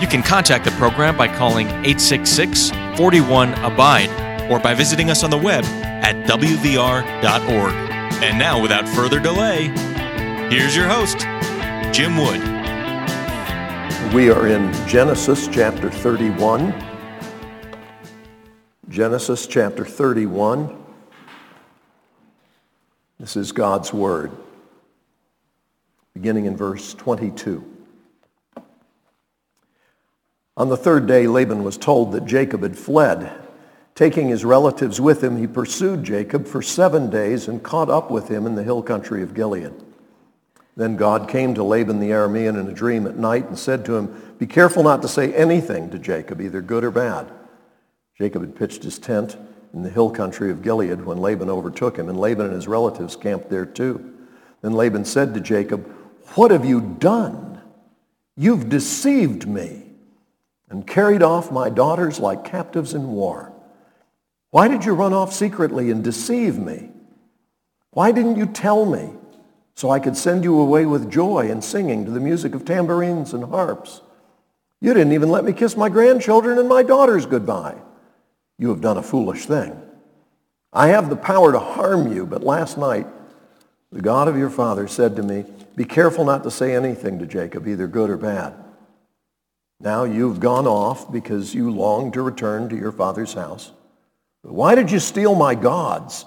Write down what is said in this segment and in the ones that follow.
You can contact the program by calling 866-41-ABIDE or by visiting us on the web at wvr.org. And now, without further delay, here's your host, Jim Wood. We are in Genesis chapter 31. Genesis chapter 31. This is God's Word, beginning in verse 22. On the third day, Laban was told that Jacob had fled. Taking his relatives with him, he pursued Jacob for 7 days and caught up with him in the hill country of Gilead. Then God came to Laban the Aramean in a dream at night and said to him, "Be careful not to say anything to Jacob, either good or bad." Jacob had pitched his tent in the hill country of Gilead when Laban overtook him, and Laban and his relatives camped there too. Then Laban said to Jacob, "What have you done? You've deceived me and carried off my daughters like captives in war. Why did you run off secretly and deceive me? Why didn't you tell me so I could send you away with joy and singing to the music of tambourines and harps? You didn't even let me kiss my grandchildren and my daughters goodbye. You have done a foolish thing. I have the power to harm you, but last night the God of your father said to me, 'Be careful not to say anything to Jacob, either good or bad.' Now you've gone off because you long to return to your father's house. Why did you steal my gods?"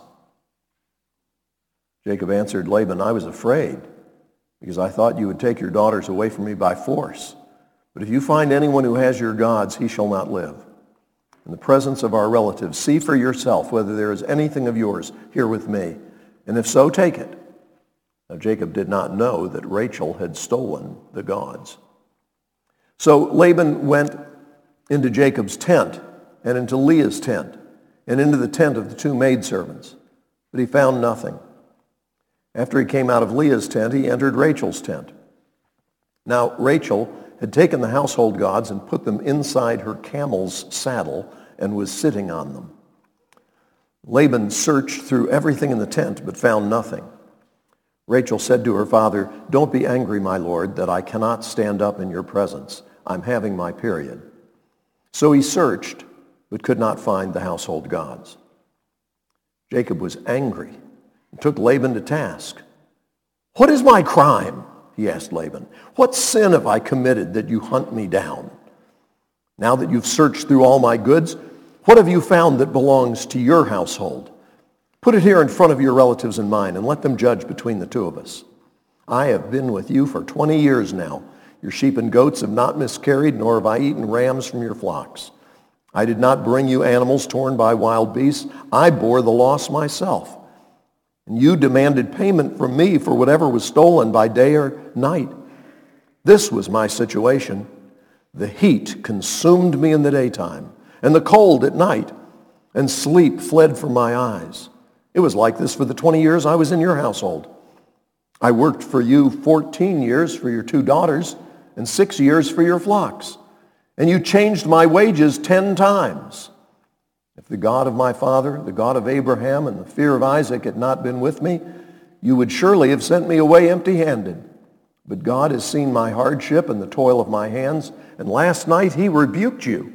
Jacob answered Laban, "I was afraid because I thought you would take your daughters away from me by force. But if you find anyone who has your gods, he shall not live. In the presence of our relatives, see for yourself whether there is anything of yours here with me, and if so, take it." Now Jacob did not know that Rachel had stolen the gods. So Laban went into Jacob's tent and into Leah's tent, and into the tent of the two maidservants, but he found nothing. After he came out of Leah's tent, he entered Rachel's tent. Now Rachel had taken the household gods and put them inside her camel's saddle and was sitting on them. Laban searched through everything in the tent, but found nothing. Rachel said to her father, "Don't be angry, my lord, that I cannot stand up in your presence. I'm having my period." So he searched, but could not find the household gods. Jacob was angry and took Laban to task. "What is my crime?" he asked Laban. "What sin have I committed that you hunt me down? Now that you've searched through all my goods, what have you found that belongs to your household? Put it here in front of your relatives and mine, and let them judge between the two of us. I have been with you for 20 years now. Your sheep and goats have not miscarried, nor have I eaten rams from your flocks. I did not bring you animals torn by wild beasts. I bore the loss myself. And you demanded payment from me for whatever was stolen by day or night. This was my situation. The heat consumed me in the daytime, and the cold at night, and sleep fled from my eyes. It was like this for the 20 years I was in your household. I worked for you 14 years for your 2 daughters, and 6 years for your flocks. And you changed my wages 10 times. If the God of my father, the God of Abraham, and the fear of Isaac had not been with me, you would surely have sent me away empty-handed. But God has seen my hardship and the toil of my hands, and last night he rebuked you."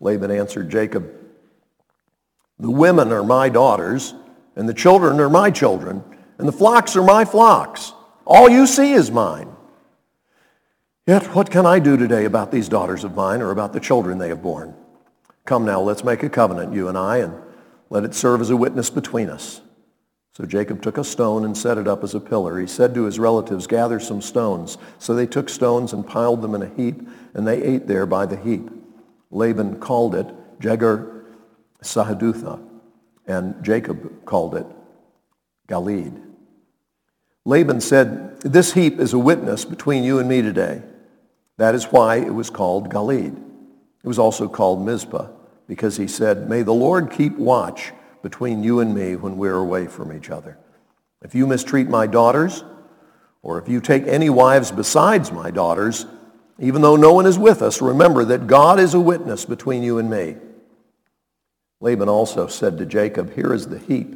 Laban answered Jacob, "The women are my daughters, and the children are my children, and the flocks are my flocks. All you see is mine. Yet what can I do today about these daughters of mine or about the children they have borne? Come now, let's make a covenant, you and I, and let it serve as a witness between us." So Jacob took a stone and set it up as a pillar. He said to his relatives, "Gather some stones." So they took stones and piled them in a heap, and they ate there by the heap. Laban called it Jegar-Sahadutha, and Jacob called it Galid. Laban said, "This heap is a witness between you and me today. That is why it was called Galeed. It was also called Mizpah, because he said, may the Lord keep watch between you and me when we're away from each other. If you mistreat my daughters, or if you take any wives besides my daughters, even though no one is with us, remember that God is a witness between you and me. Laban also said to Jacob, here is the heap,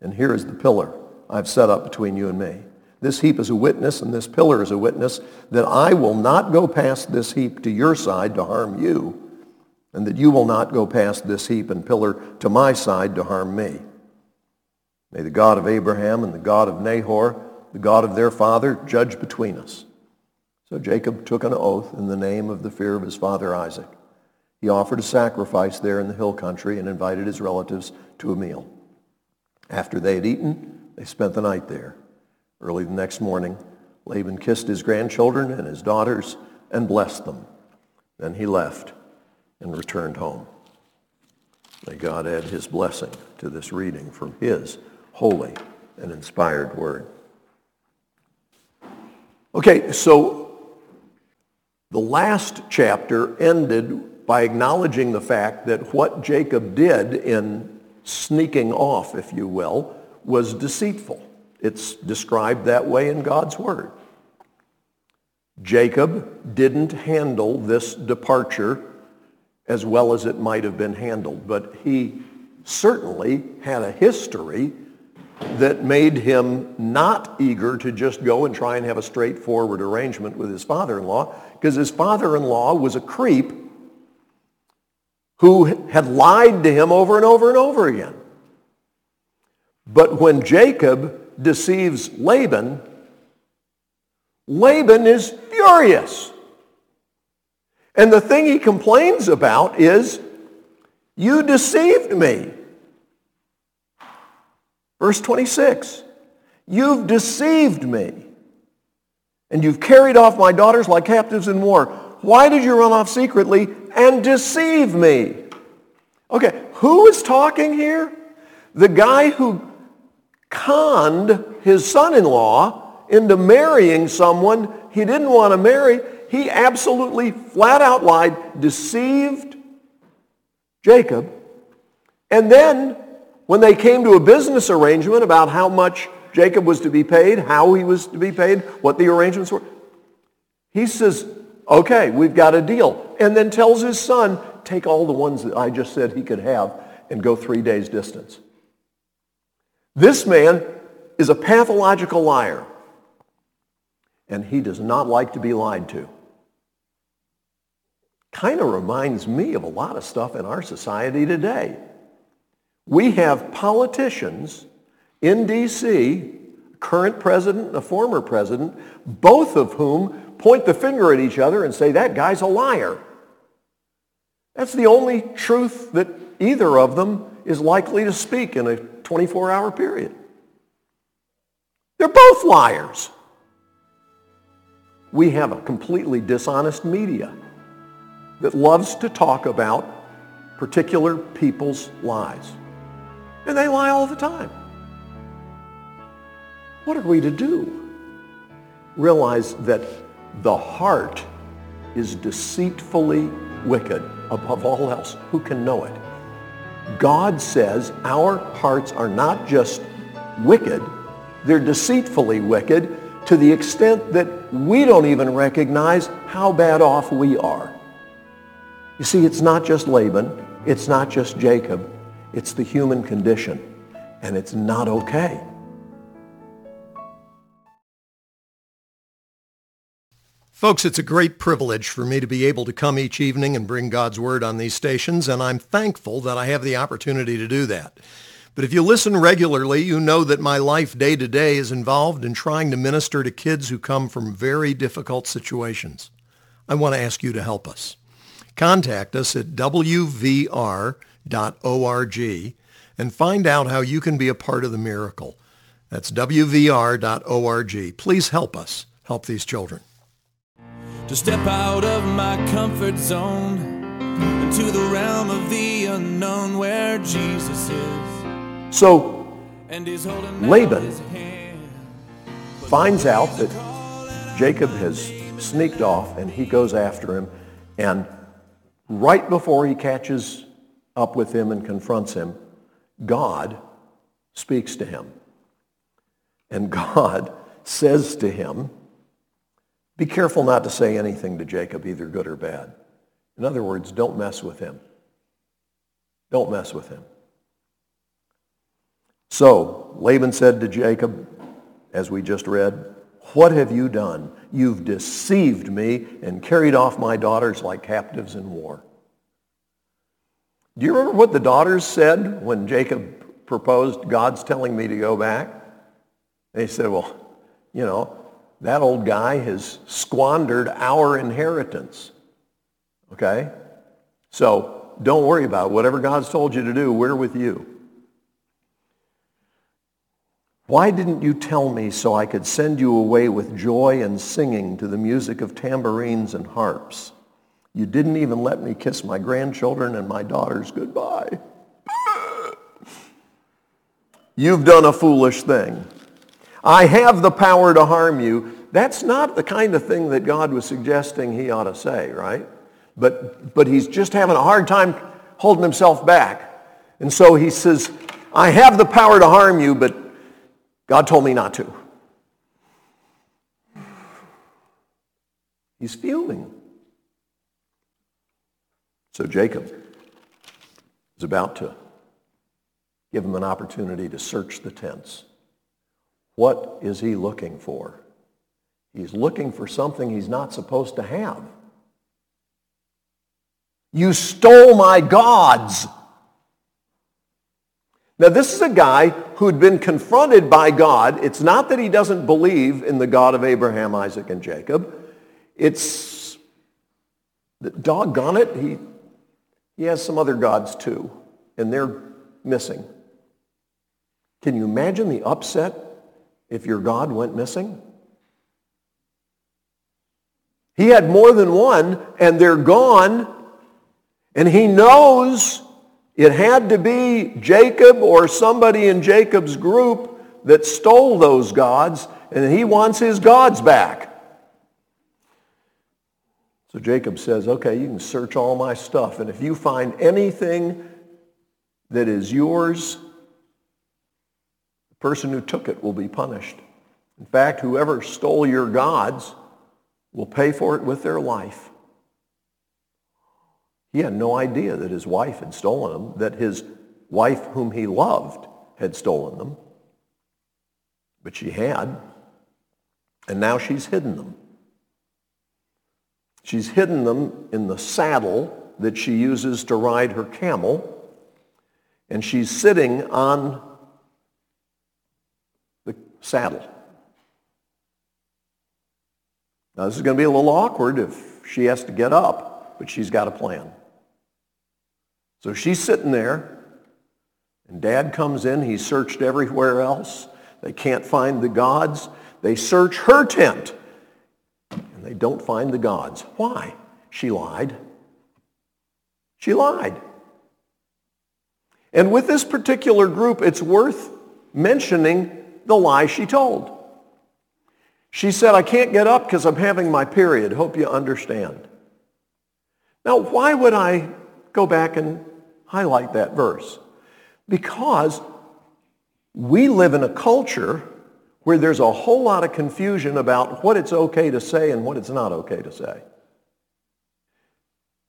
and here is the pillar I've set up between you and me. This heap is a witness, and this pillar is a witness that I will not go past this heap to your side to harm you, and that you will not go past this heap and pillar to my side to harm me. May the God of Abraham and the God of Nahor, the God of their father, judge between us. So Jacob took an oath in the name of the fear of his father Isaac. He offered a sacrifice there in the hill country and invited his relatives to a meal. After they had eaten, they spent the night there. Early the next morning, Laban kissed his grandchildren and his daughters and blessed them. Then he left and returned home. May God add his blessing to this reading from his holy and inspired word. Okay, so the last chapter ended by acknowledging the fact that what Jacob did in sneaking off, if you will, was deceitful. It's described that way in God's word. Jacob didn't handle this departure as well as it might have been handled, but he certainly had a history that made him not eager to just go and try and have a straightforward arrangement with his father-in-law, because his father-in-law was a creep who had lied to him over and over and over again. But when Jacob deceives Laban, Laban is furious. And the thing he complains about is, you deceived me. Verse 26, you've deceived me, and you've carried off my daughters like captives in war. Why did you run off secretly and deceive me? Okay, who is talking here? The guy who conned his son-in-law into marrying someone he didn't want to marry. He absolutely flat out lied, deceived Jacob. And then when they came to a business arrangement about how much Jacob was to be paid, how he was to be paid, what the arrangements were, he says, okay, we've got a deal. And then tells his son, take all the ones that I just said he could have and go 3 days' distance. This man is a pathological liar, and he does not like to be lied to. Kind of reminds me of a lot of stuff in our society today. We have politicians in D.C., current president and a former president, both of whom point the finger at each other and say, that guy's a liar. That's the only truth that either of them is likely to speak in a 24-hour period. They're both liars. We have a completely dishonest media that loves to talk about particular people's lies. And they lie all the time. What are we to do? Realize that the heart is deceitfully wicked above all else. Who can know it? God says our hearts are not just wicked, they're deceitfully wicked to the extent that we don't even recognize how bad off we are. You see, it's not just Laban, it's not just Jacob, it's the human condition, and it's not okay. Folks, it's a great privilege for me to be able to come each evening and bring God's Word on these stations, and I'm thankful that I have the opportunity to do that. But if you listen regularly, you know that my life day to day is involved in trying to minister to kids who come from very difficult situations. I want to ask you to help us. Contact us at wvr.org and find out how you can be a part of the miracle. That's wvr.org. Please help us help these children. To step out of my comfort zone into the realm of the unknown where Jesus is. So Laban finds out that Jacob has sneaked off, and he goes after him. And right before he catches up with him and confronts him, God speaks to him. And God says to him, be careful not to say anything to Jacob, either good or bad. In other words, don't mess with him. Don't mess with him. So Laban said to Jacob, as we just read, what have you done? You've deceived me and carried off my daughters like captives in war. Do you remember what the daughters said when Jacob proposed, God's telling me to go back? They said, well, you know, that old guy has squandered our inheritance. Okay? So don't worry about it. Whatever God's told you to do, we're with you. Why didn't you tell me so I could send you away with joy and singing to the music of tambourines and harps? You didn't even let me kiss my grandchildren and my daughters goodbye. You've done a foolish thing. I have the power to harm you. That's not the kind of thing that God was suggesting he ought to say, right? But he's just having a hard time holding himself back. And so he says, I have the power to harm you, but God told me not to. He's fuming. So Jacob is about to give him an opportunity to search the tents. What is he looking for? He's looking for something he's not supposed to have. You stole my gods. Now, this is a guy who'd been confronted by God. It's not that he doesn't believe in the God of Abraham, Isaac, and Jacob. It's, doggone it, he has some other gods too, and they're missing. Can you imagine the upset if your God went missing? He had more than one, and they're gone, and he knows it had to be Jacob or somebody in Jacob's group that stole those gods, and he wants his gods back. So Jacob says, okay, you can search all my stuff, and if you find anything that is yours, the person who took it will be punished. In fact, whoever stole your gods will pay for it with their life. He had no idea that his wife had stolen them, that his wife whom he loved had stolen them. But she had, and now she's hidden them. She's hidden them in the saddle that she uses to ride her camel, and she's sitting on the saddle. Now, this is going to be a little awkward if she has to get up, but she's got a plan. So she's sitting there, and Dad comes in. He's searched everywhere else. They can't find the gods. They search her tent, and they don't find the gods. Why? She lied. She lied. And with this particular group, it's worth mentioning the lie she told. She said, I can't get up because I'm having my period. Hope you understand. Now, why would I go back and highlight that verse? Because we live in a culture where there's a whole lot of confusion about what it's okay to say and what it's not okay to say.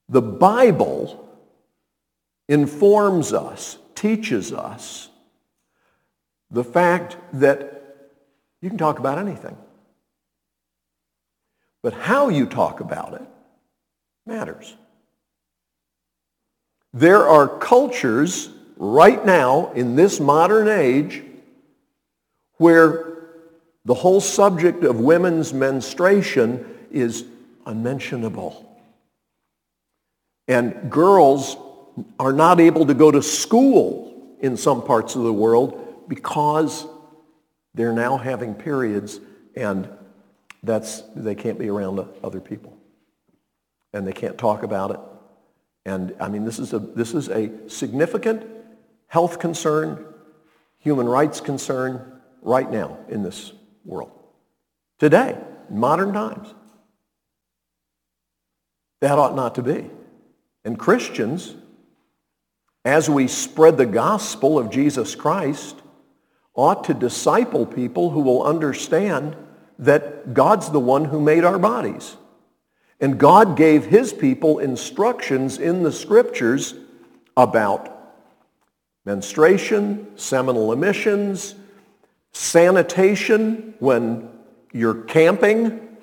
The Bible informs us, teaches us, the fact that you can talk about anything. But how you talk about it matters. There are cultures right now in this modern age where the whole subject of women's menstruation is unmentionable. And girls are not able to go to school in some parts of the world because they're now having periods, and they can't be around other people. And they can't talk about it. And I mean, this is a significant health concern, human rights concern right now in this world. Today, modern times. That ought not to be. And Christians, as we spread the gospel of Jesus Christ, ought to disciple people who will understand that God's the one who made our bodies. And God gave his people instructions in the scriptures about menstruation, seminal emissions, sanitation when you're camping,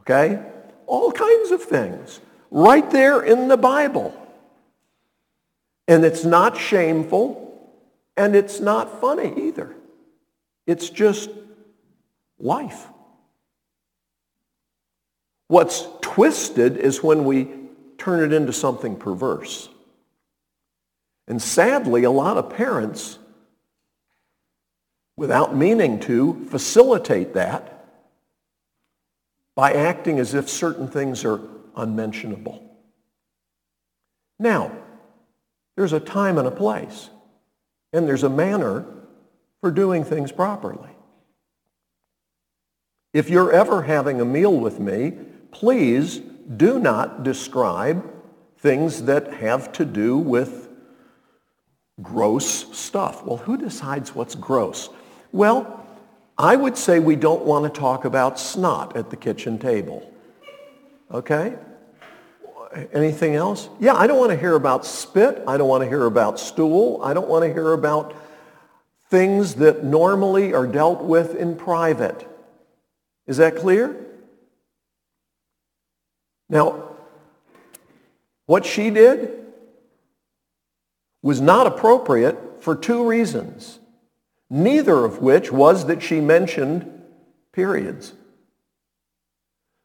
okay? All kinds of things right there in the Bible. And it's not shameful, and it's not funny either. It's just life. What's twisted is when we turn it into something perverse. And sadly, a lot of parents, without meaning to, facilitate that by acting as if certain things are unmentionable. Now, there's a time and a place, and there's a manner for doing things properly. If you're ever having a meal with me, please do not describe things that have to do with gross stuff. Well, who decides what's gross? Well, I would say we don't want to talk about snot at the kitchen table. Okay? Anything else? Yeah, I don't want to hear about spit. I don't want to hear about stool. I don't want to hear about things that normally are dealt with in private. Is that clear? Now, what she did was not appropriate for two reasons, neither of which was that she mentioned periods.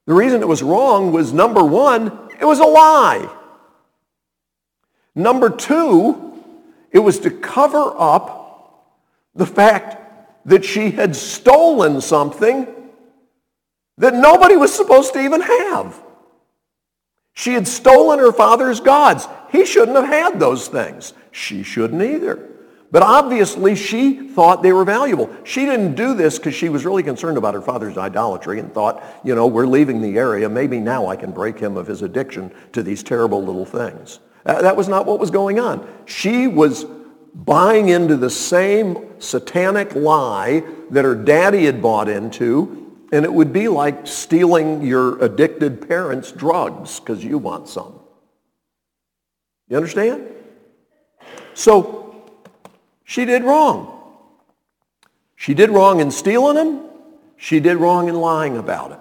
The reason it was wrong was, number one, it was a lie. Number two, it was to cover up the fact that she had stolen something that nobody was supposed to even have. She had stolen her father's gods. He shouldn't have had those things. She shouldn't either. But obviously she thought they were valuable. She didn't do this because she was really concerned about her father's idolatry and thought, you know, we're leaving the area. Maybe now I can break him of his addiction to these terrible little things. That was not what was going on. She was buying into the same satanic lie that her daddy had bought into, and it would be like stealing your addicted parents' drugs because you want some. You understand? So, she did wrong. She did wrong in stealing them. She did wrong in lying about it.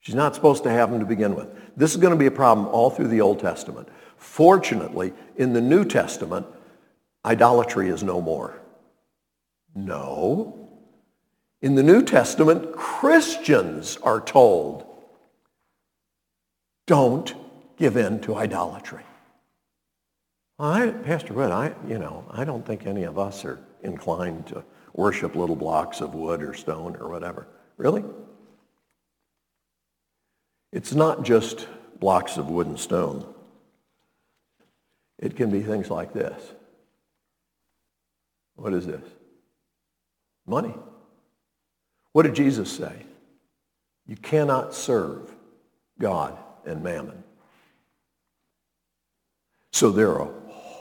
She's not supposed to have them to begin with. This is going to be a problem all through the Old Testament. Fortunately, in the New Testament, idolatry is no more. No. In the New Testament, Christians are told, don't give in to idolatry. Pastor Wood, I don't think any of us are inclined to worship little blocks of wood or stone or whatever. Really? It's not just blocks of wood and stone. It can be things like this. What is this? Money. What did Jesus say? You cannot serve God and mammon. So there are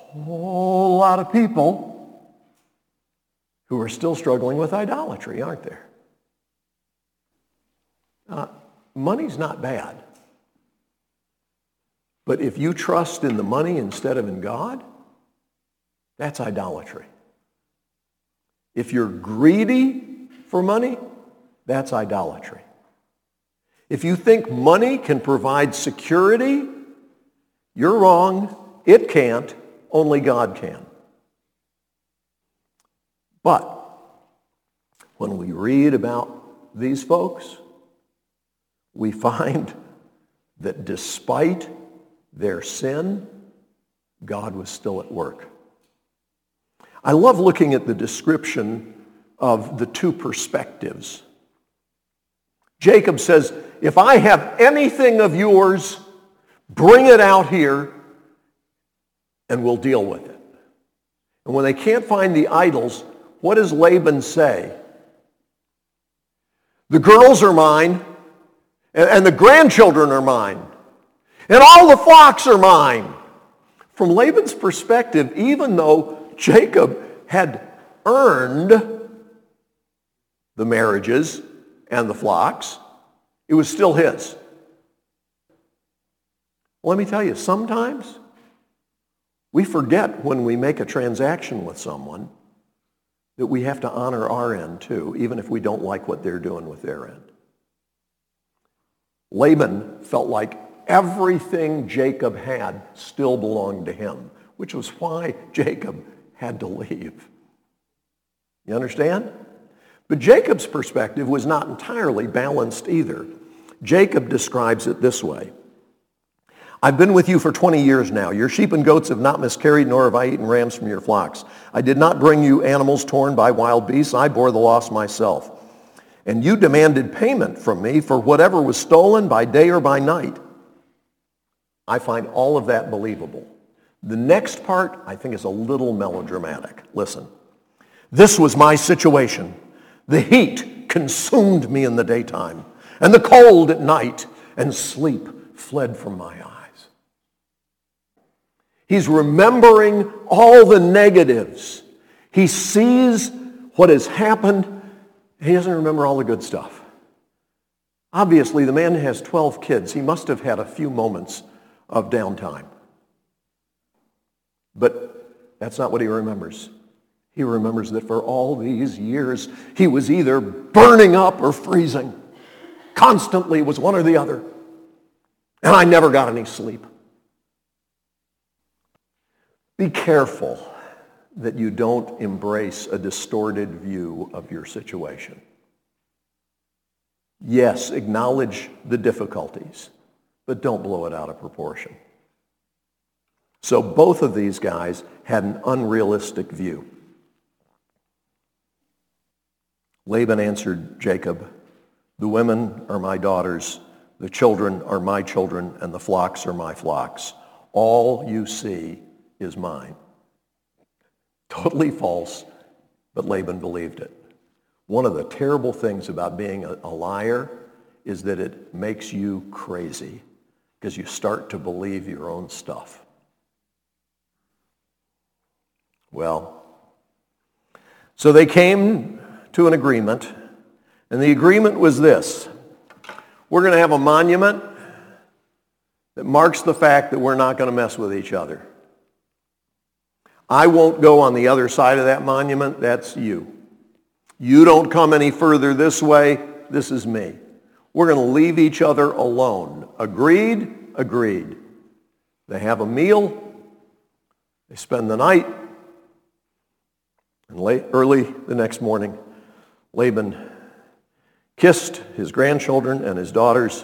whole lot of people who are still struggling with idolatry, aren't there? Money's not bad. But if you trust in the money instead of in God, that's idolatry. If you're greedy for money, that's idolatry. If you think money can provide security, you're wrong. It can't. Only God can. But when we read about these folks, we find that despite their sin, God was still at work. I love looking at the description of the two perspectives. Jacob says, if I have anything of yours, bring it out here, and we'll deal with it. And when they can't find the idols, what does Laban say? The girls are mine, and the grandchildren are mine. and all the flocks are mine. From Laban's perspective, even though Jacob had earned the marriages and the flocks, it was still his. Let me tell you, sometimes we forget when we make a transaction with someone that we have to honor our end too, even if we don't like what they're doing with their end. Laban felt like everything Jacob had still belonged to him, which was why Jacob had to leave. You understand? But Jacob's perspective was not entirely balanced either. Jacob describes it this way. I've been with you for 20 years now. Your sheep and goats have not miscarried, nor have I eaten rams from your flocks. I did not bring you animals torn by wild beasts. I bore the loss myself. And you demanded payment from me for whatever was stolen by day or by night. I find all of that believable. The next part, I think, is a little melodramatic. Listen. This was my situation. The heat consumed me in the daytime, and the cold at night, and sleep fled from my eyes. He's remembering all the negatives. He sees what has happened. He doesn't remember all the good stuff. Obviously, the man has 12 kids. He must have had a few moments of downtime. But that's not what he remembers. He remembers that for all these years, he was either burning up or freezing. Constantly, it was one or the other. And I never got any sleep. Be careful that you don't embrace a distorted view of your situation. Yes, acknowledge the difficulties, but don't blow it out of proportion. So both of these guys had an unrealistic view. Laban answered Jacob, "The women are my daughters, the children are my children, and the flocks are my flocks. All you see is mine." Totally false, but Laban believed it. One of the terrible things about being a liar is that it makes you crazy because you start to believe your own stuff. Well, so they came to an agreement, and the agreement was this. We're going to have a monument that marks the fact that we're not going to mess with each other. I won't go on the other side of that monument. That's you. You don't come any further this way. This is me. We're going to leave each other alone. Agreed? Agreed. They have a meal. They spend the night. And early the next morning, Laban kissed his grandchildren and his daughters,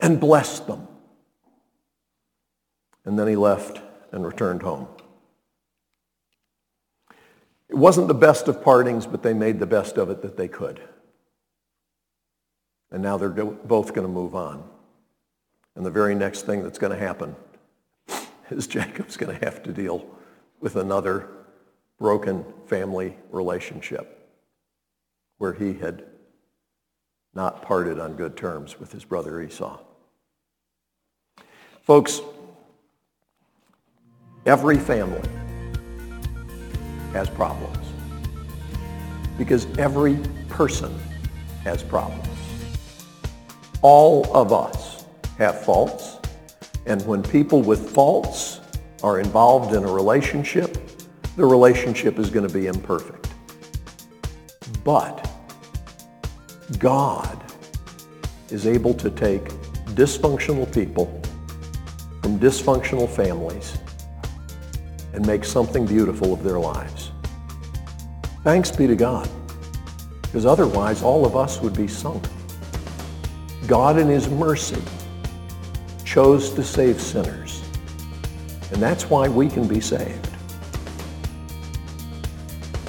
and blessed them. And then he left and returned home. It wasn't the best of partings, but they made the best of it that they could. And now they're both going to move on. And the very next thing that's going to happen is Jacob's going to have to deal with another broken family relationship, where he had not parted on good terms with his brother Esau. Folks, every family has problems because every person has problems. All of us have faults, and when people with faults are involved in a relationship, the relationship is going to be imperfect. But God is able to take dysfunctional people from dysfunctional families and make something beautiful of their lives. Thanks be to God, because otherwise all of us would be sunk. God in his mercy chose to save sinners, and that's why we can be saved.